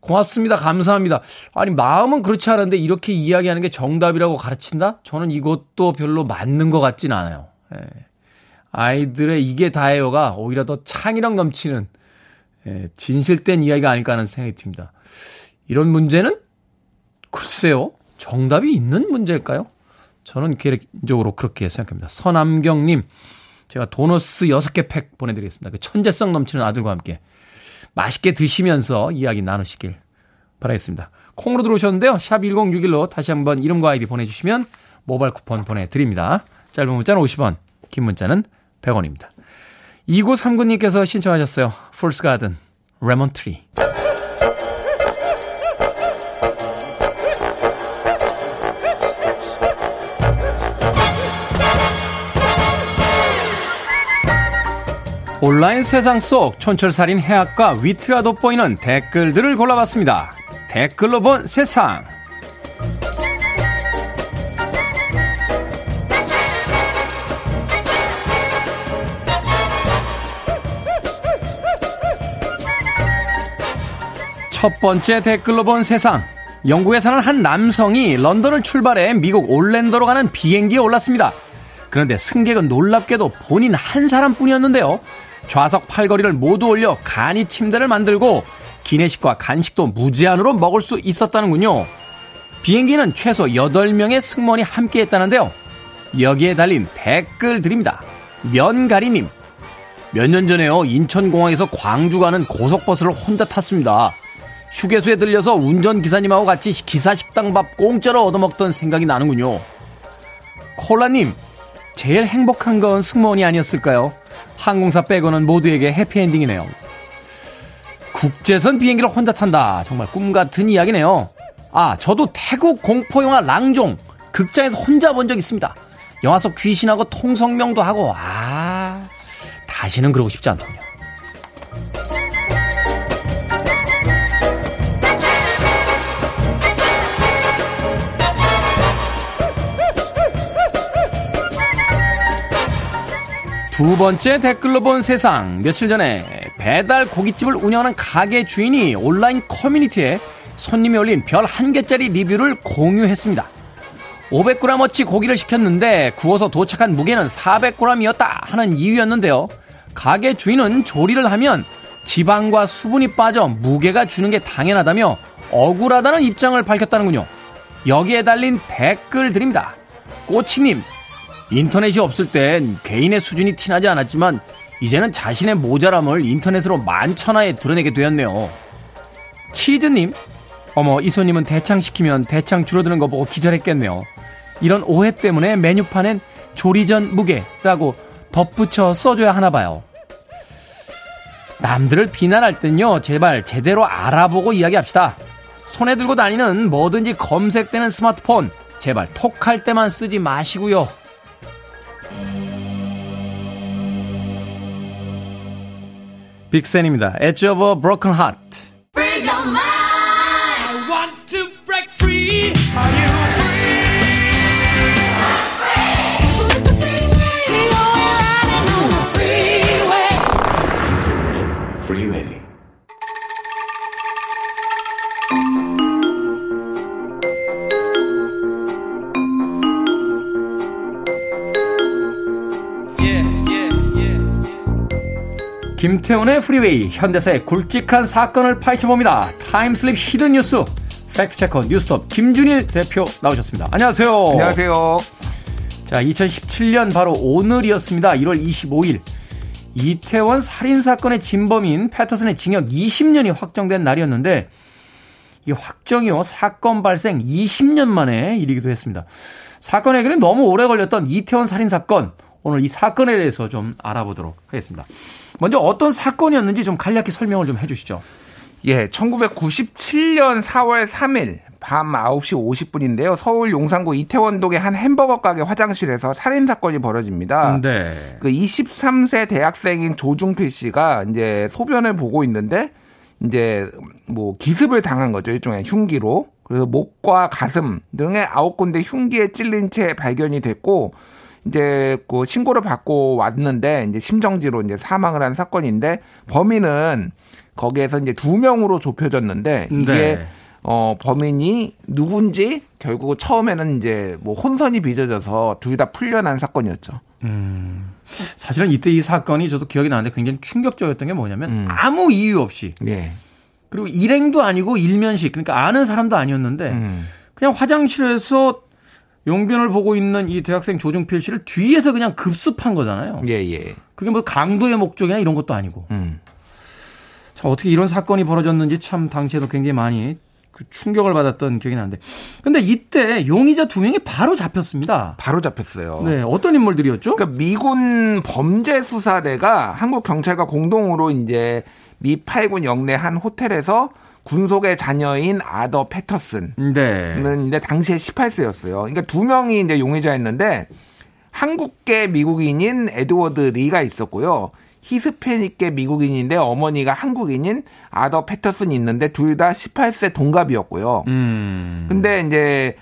고맙습니다. 감사합니다. 아니 마음은 그렇지 않은데 이렇게 이야기하는 게 정답이라고 가르친다? 저는 이것도 별로 맞는 것 같진 않아요. 예. 아이들의 이게 다예요가 오히려 더 창의력 넘치는 예, 진실된 이야기가 아닐까 하는 생각이 듭니다. 이런 문제는 글쎄요. 정답이 있는 문제일까요? 저는 개인적으로 그렇게 생각합니다. 서남경님. 제가 도너스 여섯 개 팩 보내드리겠습니다. 그 천재성 넘치는 아들과 함께 맛있게 드시면서 이야기 나누시길 바라겠습니다. 콩으로 들어오셨는데요. 샵 일공육일로 다시 한번 이름과 아이디 보내주시면 모바일 쿠폰 보내드립니다. 짧은 문자는 오십 원, 긴 문자는 백 원입니다. 이구삼구님께서 신청하셨어요. Fool's Garden, Lemon Tree. 온라인 세상 속 촌철살인 해학과 위트가 돋보이는 댓글들을 골라봤습니다. 댓글로 본 세상. 첫 번째 댓글로 본 세상. 영국에 사는 한 남성이 런던을 출발해 미국 올랜도로 가는 비행기에 올랐습니다. 그런데 승객은 놀랍게도 본인 한 사람뿐이었는데요. 좌석 팔걸이를 모두 올려 간이 침대를 만들고 기내식과 간식도 무제한으로 먹을 수 있었다는군요. 비행기는 최소 여덟 명의 승무원이 함께했다는데요. 여기에 달린 댓글 드립니다. 면가리님. 몇 년 전에요. 인천공항에서 광주 가는 고속버스를 혼자 탔습니다. 휴게소에 들려서 운전기사님하고 같이 기사식당 밥 공짜로 얻어먹던 생각이 나는군요. 콜라님. 제일 행복한 건 승무원이 아니었을까요? 항공사 빼고는 모두에게 해피엔딩이네요. 국제선 비행기를 혼자 탄다. 정말 꿈같은 이야기네요. 아, 저도 태국 공포영화 랑종 극장에서 혼자 본 적 있습니다. 영화 속 귀신하고 통성명도 하고 아, 다시는 그러고 싶지 않더군요. 두 번째 댓글로 본 세상. 며칠 전에 배달 고깃집을 운영하는 가게 주인이 온라인 커뮤니티에 손님이 올린 별 한 개짜리 리뷰를 공유했습니다. 오백 그램어치 고기를 시켰는데 구워서 도착한 무게는 사백 그램이었다 하는 이유였는데요. 가게 주인은 조리를 하면 지방과 수분이 빠져 무게가 주는 게 당연하다며 억울하다는 입장을 밝혔다는군요. 여기에 달린 댓글 드립니다. 꼬치님. 인터넷이 없을 땐 개인의 수준이 티나지 않았지만 이제는 자신의 모자람을 인터넷으로 만천하에 드러내게 되었네요. 치즈님. 어머, 이 손님은 대창 시키면 대창 줄어드는 거 보고 기절했겠네요. 이런 오해 때문에 메뉴판엔 조리 전 무게라고 덧붙여 써줘야 하나 봐요. 남들을 비난할 땐요, 제발 제대로 알아보고 이야기합시다. 손에 들고 다니는 뭐든지 검색되는 스마트폰, 제발 톡할 때만 쓰지 마시고요. 빅센입니다. Edge of a Broken Heart. Free your mind. I want to break free. Are you free? I'm free. You're free. Free way. 김태훈의 프리웨이, 현대사의 굵직한 사건을 파헤쳐봅니다. 타임슬립 히든 뉴스, 팩트체커 뉴스톱 김준일 대표 나오셨습니다. 안녕하세요. 안녕하세요. 자, 이천십칠 년 바로 오늘이었습니다. 일월 이십오일. 이태원 살인사건의 진범인 패터슨의 징역 이십 년이 확정된 날이었는데, 이 확정이요, 사건 발생 이십 년 만의 일이기도 했습니다. 사건 해결이 너무 오래 걸렸던 이태원 살인사건, 오늘 이 사건에 대해서 좀 알아보도록 하겠습니다. 먼저 어떤 사건이었는지 좀 간략히 설명을 좀 해주시죠. 예, 천구백구십칠 년 사월 삼일 밤 아홉 시 오십 분인데요. 서울 용산구 이태원동의 한 햄버거 가게 화장실에서 살인 사건이 벌어집니다. 네. 그 이십삼 세 대학생인 조중필 씨가 이제 소변을 보고 있는데 이제 뭐 기습을 당한 거죠. 일종의 흉기로. 그래서 목과 가슴 등의 아홉 군데 흉기에 찔린 채 발견이 됐고 이제 그 신고를 받고 왔는데 이제 심정지로 이제 사망을 한 사건인데 범인은 거기에서 이제 두 명으로 좁혀졌는데 이게 네. 어, 범인이 누군지 결국 처음에는 이제 뭐 혼선이 빚어져서 둘 다 풀려난 사건이었죠. 음. 사실은 이때 이 사건이 저도 기억이 나는데 굉장히 충격적이었던 게 뭐냐면 음. 아무 이유 없이 예. 그리고 일행도 아니고 일면식 그러니까 아는 사람도 아니었는데 음. 그냥 화장실에서 용변을 보고 있는 이 대학생 조중필 씨를 뒤에서 그냥 급습한 거잖아요. 예, 예. 그게 뭐 강도의 목적이나 이런 것도 아니고. 음. 자, 어떻게 이런 사건이 벌어졌는지 참 당시에도 굉장히 많이 그 충격을 받았던 기억이 나는데. 근데 이때 용의자 두 명이 바로 잡혔습니다. 바로 잡혔어요. 네. 어떤 인물들이었죠? 그러니까 미군 범죄수사대가 한국경찰과 공동으로 이제 미 팔 군 영내 한 호텔에서 군속의 자녀인 아더 패터슨. 네. 근데 당시에 열여덟 세였어요. 그러니까 두 명이 이제 용의자였는데 한국계 미국인인 에드워드 리가 있었고요. 히스패닉계 미국인인데 어머니가 한국인인 아더 패터슨이 있는데 둘 다 열여덟 세 동갑이었고요. 음. 근데 이제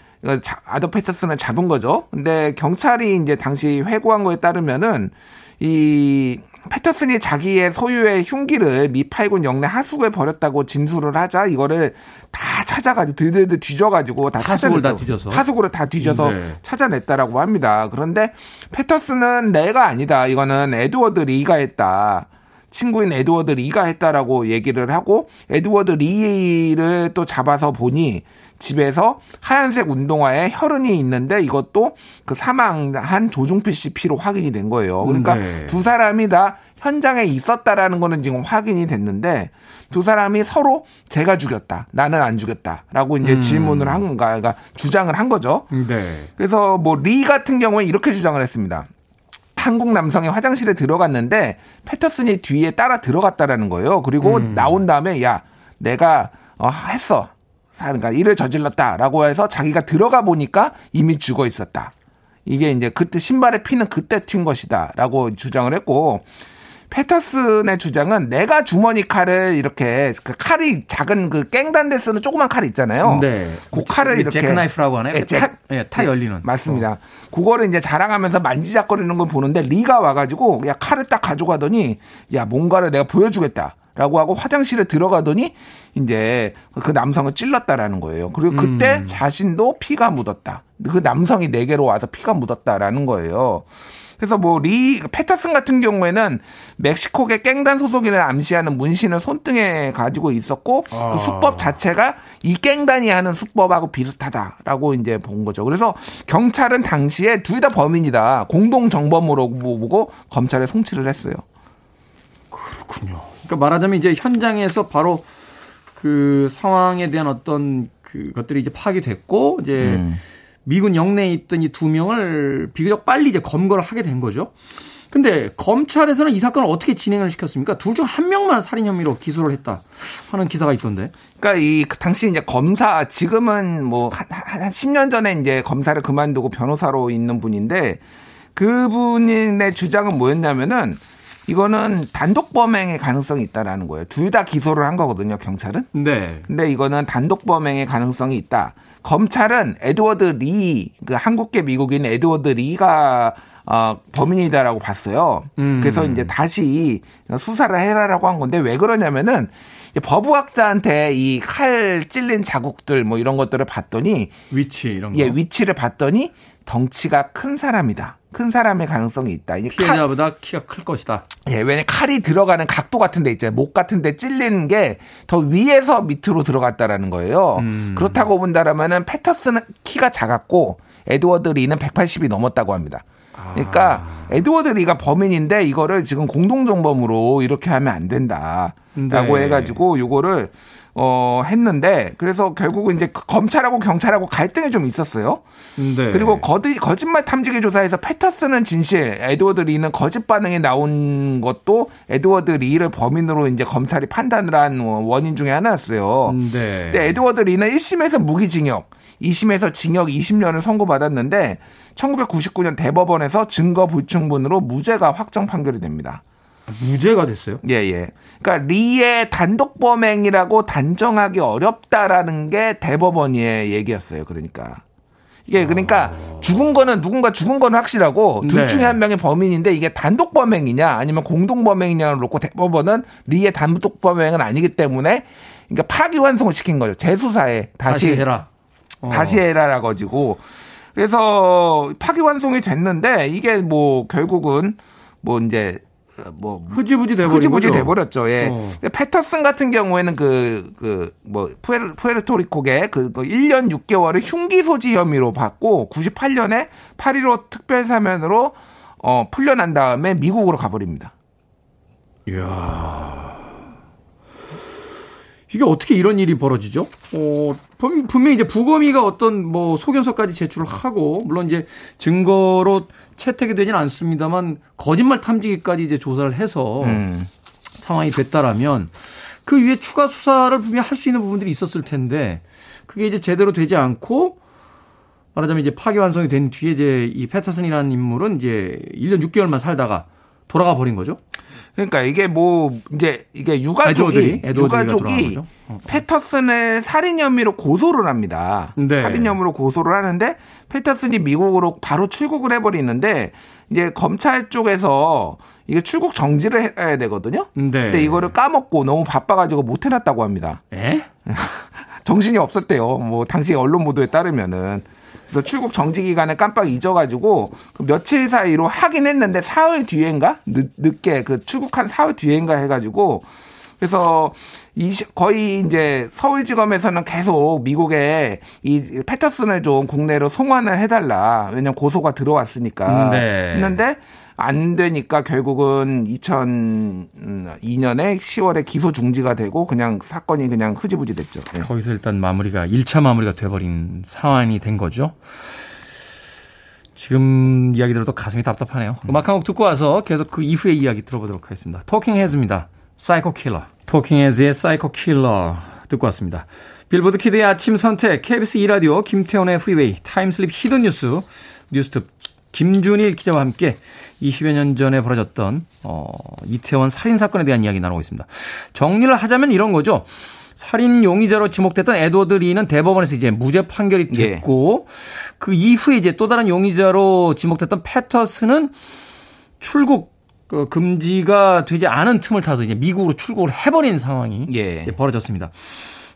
아더 패터슨을 잡은 거죠. 근데 경찰이 이제 당시 회고한 거에 따르면은 이 패터슨이 자기의 소유의 흉기를 미 팔 군 영내 하수구에 버렸다고 진술을 하자 이거를 다 찾아가지고 들들들 뒤져가지고 다 하수구를 다 뒤져서 하수구를 다 뒤져서 네. 찾아냈다라고 합니다. 그런데 패터슨은 내가 아니다. 이거는 에드워드 리가 했다. 친구인 에드워드 리가 했다라고 얘기를 하고 에드워드 리를 또 잡아서 보니 집에서 하얀색 운동화에 혈흔이 있는데 이것도 그 사망한 조중필 씨 피로 확인이 된 거예요. 그러니까 네. 두 사람이 다 현장에 있었다라는 거는 지금 확인이 됐는데 두 사람이 서로 제가 죽였다, 나는 안 죽였다라고 이제 음. 질문을 한 건가, 그러니까 주장을 한 거죠. 네. 그래서 뭐 리 같은 경우는 이렇게 주장을 했습니다. 한국 남성이 화장실에 들어갔는데 패터슨이 뒤에 따라 들어갔다라는 거예요. 그리고 음. 나온 다음에 야 내가 어, 했어. 그러니까 일을 저질렀다라고 해서 자기가 들어가 보니까 이미 죽어 있었다. 이게 이제 그때 신발에 피는 그때 튄 것이다라고 주장을 했고 패터슨의 주장은 내가 주머니 칼을 이렇게 그 칼이 작은 그 깽단대 쓰는 조그만 칼이 있잖아요. 네. 그 칼을 이렇게 잭나이프라고 하나요? 예, 타, 예, 타 열리는. 맞습니다. 어. 그거를 이제 자랑하면서 만지작거리는 걸 보는데 리가 와가지고 야 칼을 딱 가져가더니 야 뭔가를 내가 보여주겠다. 라고 하고 화장실에 들어가더니 이제 그 남성을 찔렀다라는 거예요. 그리고 그때 음. 자신도 피가 묻었다. 그 남성이 내게로 와서 피가 묻었다라는 거예요. 그래서 뭐 리 패터슨 같은 경우에는 멕시코계 깽단 소속인을 암시하는 문신을 손등에 가지고 있었고 아. 그 수법 자체가 이 깽단이 하는 수법하고 비슷하다라고 이제 본 거죠. 그래서 경찰은 당시에 둘 다 범인이다. 공동 정범으로 보고 검찰에 송치를 했어요. 그렇군요. 그러니까 말하자면 이제 현장에서 바로 그 상황에 대한 어떤 그 것들이 이제 파악이 됐고 이제 음. 미군 영내에 있던 이 두 명을 비교적 빨리 이제 검거를 하게 된 거죠. 근데 검찰에서는 이 사건을 어떻게 진행을 시켰습니까? 둘 중 한 명만 살인 혐의로 기소를 했다 하는 기사가 있던데. 그러니까 이 당시 이제 검사 지금은 뭐 한 한 십 년 전에 이제 검사를 그만두고 변호사로 있는 분인데 그분의 주장은 뭐였냐면은. 이거는 단독 범행의 가능성이 있다라는 거예요. 둘 다 기소를 한 거거든요, 경찰은. 네. 근데 이거는 단독 범행의 가능성이 있다. 검찰은 에드워드 리, 그 한국계 미국인 에드워드 리가 어, 범인이다라고 봤어요. 음. 그래서 이제 다시 수사를 해라라고 한 건데 왜 그러냐면은 법의학자한테 이 칼 찔린 자국들 뭐 이런 것들을 봤더니 위치 이런 거. 예, 위치를 봤더니 덩치가 큰 사람이다. 큰 사람의 가능성이 있다. 피해자보다 키가 클 것이다. 예, 왜냐면 칼이 들어가는 각도 같은 데 있잖아요. 목 같은 데 찔리는 게 더 위에서 밑으로 들어갔다라는 거예요. 음. 그렇다고 본다라면은 패터슨은 키가 작았고 에드워드 리는 백팔십이 넘었다고 합니다. 그러니까 아. 에드워드 리가 범인인데 이거를 지금 공동정범으로 이렇게 하면 안 된다라고 네. 해가지고 이거를 어, 했는데 그래서 결국은 이제 검찰하고 경찰하고 갈등이 좀 있었어요. 네. 그리고 거드, 거짓말 탐지기 조사에서 패터슨은 진실, 에드워드 리는 거짓 반응이 나온 것도 에드워드 리를 범인으로 이제 검찰이 판단을 한 원인 중에 하나였어요. 네. 근데 에드워드 리는 일 심에서 무기징역, 이 심에서 징역 이십 년을 선고받았는데 천구백구십구 년 대법원에서 증거 불충분으로 무죄가 확정 판결이 됩니다. 무죄가 됐어요? 예, 예. 그러니까 리의 단독 범행이라고 단정하기 어렵다라는 게 대법원의 얘기였어요. 그러니까 이게 그러니까 아... 죽은 거는 누군가 죽은 건 확실하고 둘 네. 중에 한 명이 범인인데 이게 단독 범행이냐 아니면 공동 범행이냐를 놓고 대법원은 리의 단독 범행은 아니기 때문에 그러니까 파기환송을 시킨 거죠. 재수사에 다시, 다시 해라, 어. 다시 해라라 가지고 그래서 파기환송이 됐는데 이게 뭐 결국은 뭐 이제 뭐 흐지부지 돼버린 흐지부지 돼버렸죠. 예. 어. 패터슨 같은 경우에는 그 그 뭐 푸에르, 푸에르토리코계 그 일 년 육 개월을 흉기 소지 혐의로 받고 구십팔 년에 팔 일오 특별 사면으로 어, 풀려난 다음에 미국으로 가버립니다. 이야. 이게 어떻게 이런 일이 벌어지죠? 어, 분명히 이제 부검이가 어떤 뭐 소견서까지 제출을 하고, 물론 이제 증거로 채택이 되진 않습니다만, 거짓말 탐지기까지 이제 조사를 해서 음. 상황이 됐다라면, 그 위에 추가 수사를 분명히 할 수 있는 부분들이 있었을 텐데, 그게 이제 제대로 되지 않고, 말하자면 이제 파기환송이 된 뒤에 이제 이 패터슨이라는 인물은 이제 일 년 육 개월만 살다가 돌아가 버린 거죠? 그러니까 이게 뭐 이제 이게 유가족이 유가족이 패터슨을 살인 혐의로 고소를 합니다. 네. 살인 혐의로 고소를 하는데 패터슨이 미국으로 바로 출국을 해버리는데 이제 검찰 쪽에서 이게 출국 정지를 해야 되거든요. 네. 근데 이거를 까먹고 너무 바빠가지고 못 해놨다고 합니다. 에? 정신이 없었대요. 뭐 당시 언론 보도에 따르면은. 그래서 출국 정지 기간을 깜빡 잊어가지고 그 며칠 사이로 하긴 했는데 사흘 뒤엔가 늦, 늦게 그 출국한 사흘 뒤엔가 해가지고 그래서 이 거의 이제 서울지검에서는 계속 미국에 이 패터슨을 좀 국내로 송환을 해달라 왜냐면 고소가 들어왔으니까 네. 했는데 안 되니까 결국은 이천이 년에 시월에 기소 중지가 되고 그냥 사건이 그냥 흐지부지 됐죠. 네. 거기서 일단 마무리가 일 차 마무리가 돼버린 상황이 된 거죠. 지금 이야기 들어도 가슴이 답답하네요. 음. 음악 한 곡 듣고 와서 계속 그 이후의 이야기 들어보도록 하겠습니다. 토킹 헤즈입니다. Psycho Killer. 토킹 헤즈의 Psycho Killer 듣고 왔습니다. 빌보드 키드의 아침 선택 케이비에스 이 라디오 김태훈의 프리웨이 타임슬립 히든 뉴스 뉴스톱 김준일 기자와 함께 이십여 년 전에 벌어졌던 어, 이태원 살인사건에 대한 이야기 나누고 있습니다. 정리를 하자면 이런 거죠. 살인 용의자로 지목됐던 에드워드 리는 대법원에서 이제 무죄 판결이 됐고 예. 그 이후에 이제 또 다른 용의자로 지목됐던 패터슨은 출국 그 금지가 되지 않은 틈을 타서 이제 미국으로 출국을 해버린 상황이 예. 이제 벌어졌습니다.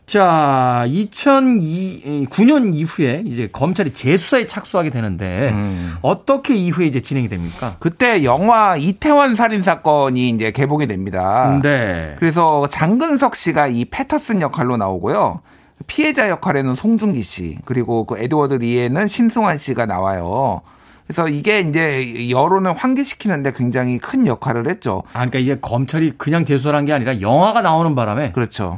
자, 이천구 년 이후에 이제 검찰이 재수사에 착수하게 되는데 음. 어떻게 이후에 이제 진행이 됩니까? 그때 영화 이태원 살인 사건이 이제 개봉이 됩니다. 네. 그래서 장근석 씨가 이 패터슨 역할로 나오고요. 피해자 역할에는 송중기 씨, 그리고 그 에드워드 리에는 신승환 씨가 나와요. 그래서 이게 이제 여론을 환기시키는데 굉장히 큰 역할을 했죠. 아, 그러니까 이게 검찰이 그냥 재수사를 한 게 아니라 영화가 나오는 바람에. 그렇죠.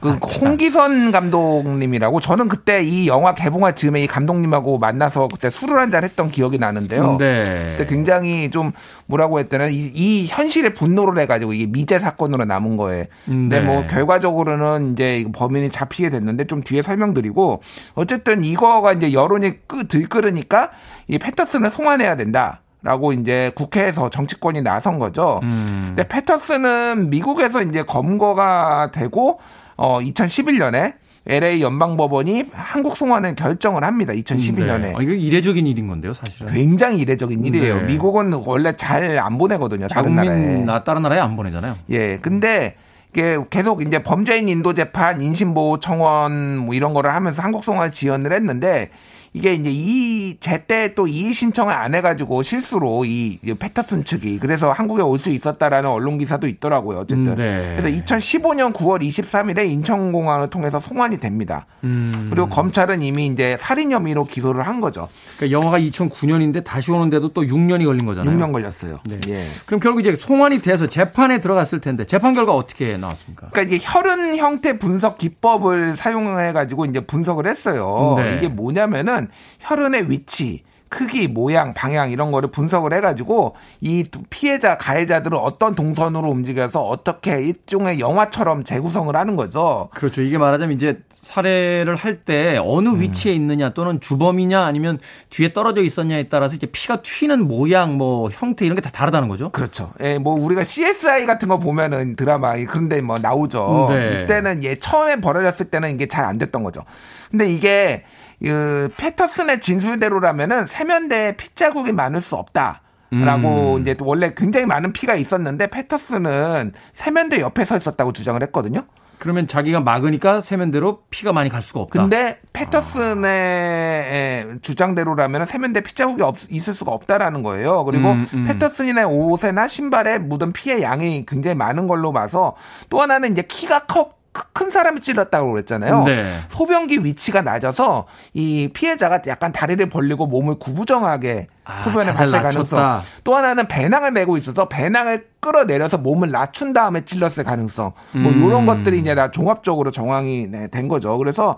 그 홍기선 감독님이라고 저는 그때 이 영화 개봉할 즈음에 이 감독님하고 만나서 그때 술을 한잔 했던 기억이 나는데요. 네. 그때 굉장히 좀 뭐라고 했더니 이, 이 현실에 분노를 해가지고 이게 미제 사건으로 남은 거에. 근데 네. 뭐 결과적으로는 이제 범인이 잡히게 됐는데 좀 뒤에 설명드리고 어쨌든 이거가 이제 여론이 끄, 들끓으니까 이 패터슨을 송환해야 된다. 라고 이제 국회에서 정치권이 나선 거죠. 음. 근데 패터슨은 미국에서 이제 검거가 되고 어, 이천십일 년에 엘에이 연방법원이 한국 송환을 결정을 합니다. 이천십일 년에. 네. 아, 이거 이례적인 일인 건데요, 사실은. 굉장히 이례적인 일이에요. 네. 미국은 원래 잘 안 보내거든요. 다른 나라에. 나, 다른 나라에 안 보내잖아요. 예, 근데 이게 계속 이제 범죄인 인도 재판, 인신보호 청원 뭐 이런 거를 하면서 한국 송환을 지연을 했는데. 이게 이제 이 제때 또 이의 신청을 안 해가지고 실수로 이 패터슨 측이 그래서 한국에 올 수 있었다라는 언론 기사도 있더라고요. 어쨌든 네. 그래서 이천십오년 구월 이십삼일에 인천공항을 통해서 송환이 됩니다. 음. 그리고 검찰은 이미 이제 살인 혐의로 기소를 한 거죠. 그러니까 영화가 이천구년인데 다시 오는데도 또 육년이 걸린 거잖아요. 육년 걸렸어요. 네. 예. 그럼 결국 이제 송환이 돼서 재판에 들어갔을 텐데 재판 결과 어떻게 나왔습니까? 그러니까 이게 혈흔 형태 분석 기법을 사용해가지고 이제 분석을 했어요. 네. 이게 뭐냐면은 혈흔의 위치, 크기, 모양, 방향 이런 거를 분석을 해가지고 이 피해자, 가해자들을 어떤 동선으로 움직여서 어떻게 일종의 영화처럼 재구성을 하는 거죠. 그렇죠. 이게 말하자면 이제 살해를 할 때 어느 음. 위치에 있느냐 또는 주범이냐 아니면 뒤에 떨어져 있었냐에 따라서 이제 피가 튀는 모양, 뭐 형태 이런 게 다 다르다는 거죠. 그렇죠. 예, 뭐 우리가 씨에스아이 같은 거 보면은 드라마 그런데 뭐 나오죠. 네. 이때는 예 처음에 벌어졌을 때는 이게 잘 안 됐던 거죠. 근데 이게 그 패터슨의 진술대로라면은 세면대에 핏자국이 많을 수 없다. 라고 음. 이제 원래 굉장히 많은 피가 있었는데 패터슨은 세면대 옆에 서 있었다고 주장을 했거든요. 그러면 자기가 막으니까 세면대로 피가 많이 갈 수가 없다. 근데 패터슨의 아. 주장대로라면 세면대 핏자국이 없, 있을 수가 없다라는 거예요. 그리고 음, 음. 패터슨의 옷이나 신발에 묻은 피의 양이 굉장히 많은 걸로 봐서 또 하나는 이제 키가 커 큰 사람이 찔렀다고 그랬잖아요. 네. 소변기 위치가 낮아서 이 피해자가 약간 다리를 벌리고 몸을 구부정하게 아, 소변에 갔을 가능성. 또 하나는 배낭을 메고 있어서 배낭을 끌어내려서 몸을 낮춘 다음에 찔렀을 가능성. 뭐 음. 이런 것들이 이제 다 종합적으로 정황이 네, 된 거죠. 그래서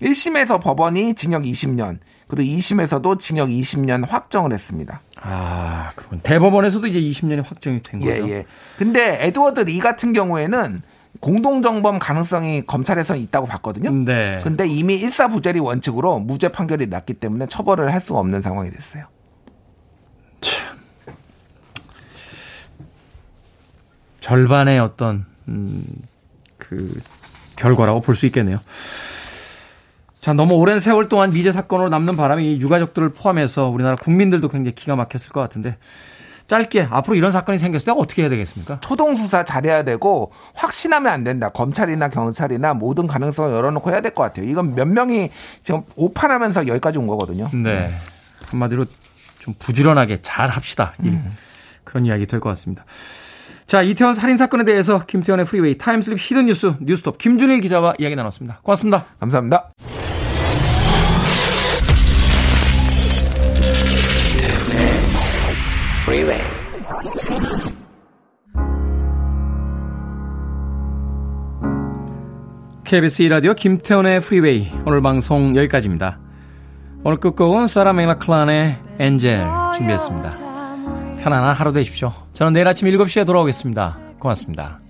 일심에서 법원이 징역 이십년 그리고 이심에서도 징역 이십년 확정을 했습니다. 아, 그럼 대법원에서도 이제 이십년이 확정이 된 거죠. 예, 예. 근데 에드워드 리 같은 경우에는 공동정범 가능성이 검찰에서는 있다고 봤거든요. 네. 근데 이미 일사부재리 원칙으로 무죄 판결이 났기 때문에 처벌을 할 수가 없는 상황이 됐어요. 참. 절반의 어떤 음, 그 결과라고 볼 수 있겠네요. 자, 너무 오랜 세월 동안 미제 사건으로 남는 바람에 유가족들을 포함해서 우리나라 국민들도 굉장히 기가 막혔을 것 같은데 짧게 앞으로 이런 사건이 생겼을 때 어떻게 해야 되겠습니까? 초동 수사 잘해야 되고 확신하면 안 된다. 검찰이나 경찰이나 모든 가능성을 열어놓고 해야 될 것 같아요. 이건 몇 명이 지금 오판하면서 여기까지 온 거거든요. 네, 한마디로 좀 부지런하게 잘 합시다. 음. 그런 이야기 될 것 같습니다. 자, 이태원 살인 사건에 대해서 김태현의 프리웨이 타임슬립 히든 뉴스 뉴스톱 김준일 기자와 이야기 나눴습니다. 고맙습니다. 감사합니다. Freeway. 케이비에스 이 라디오 김태훈의 프리웨이 오늘 방송 여기까지입니다. 오늘 끝곡은 사라 맥락클란의 엔젤 준비했습니다. 편안한 하루 되십시오. 저는 내일 아침 일곱시에 돌아오겠습니다. 고맙습니다.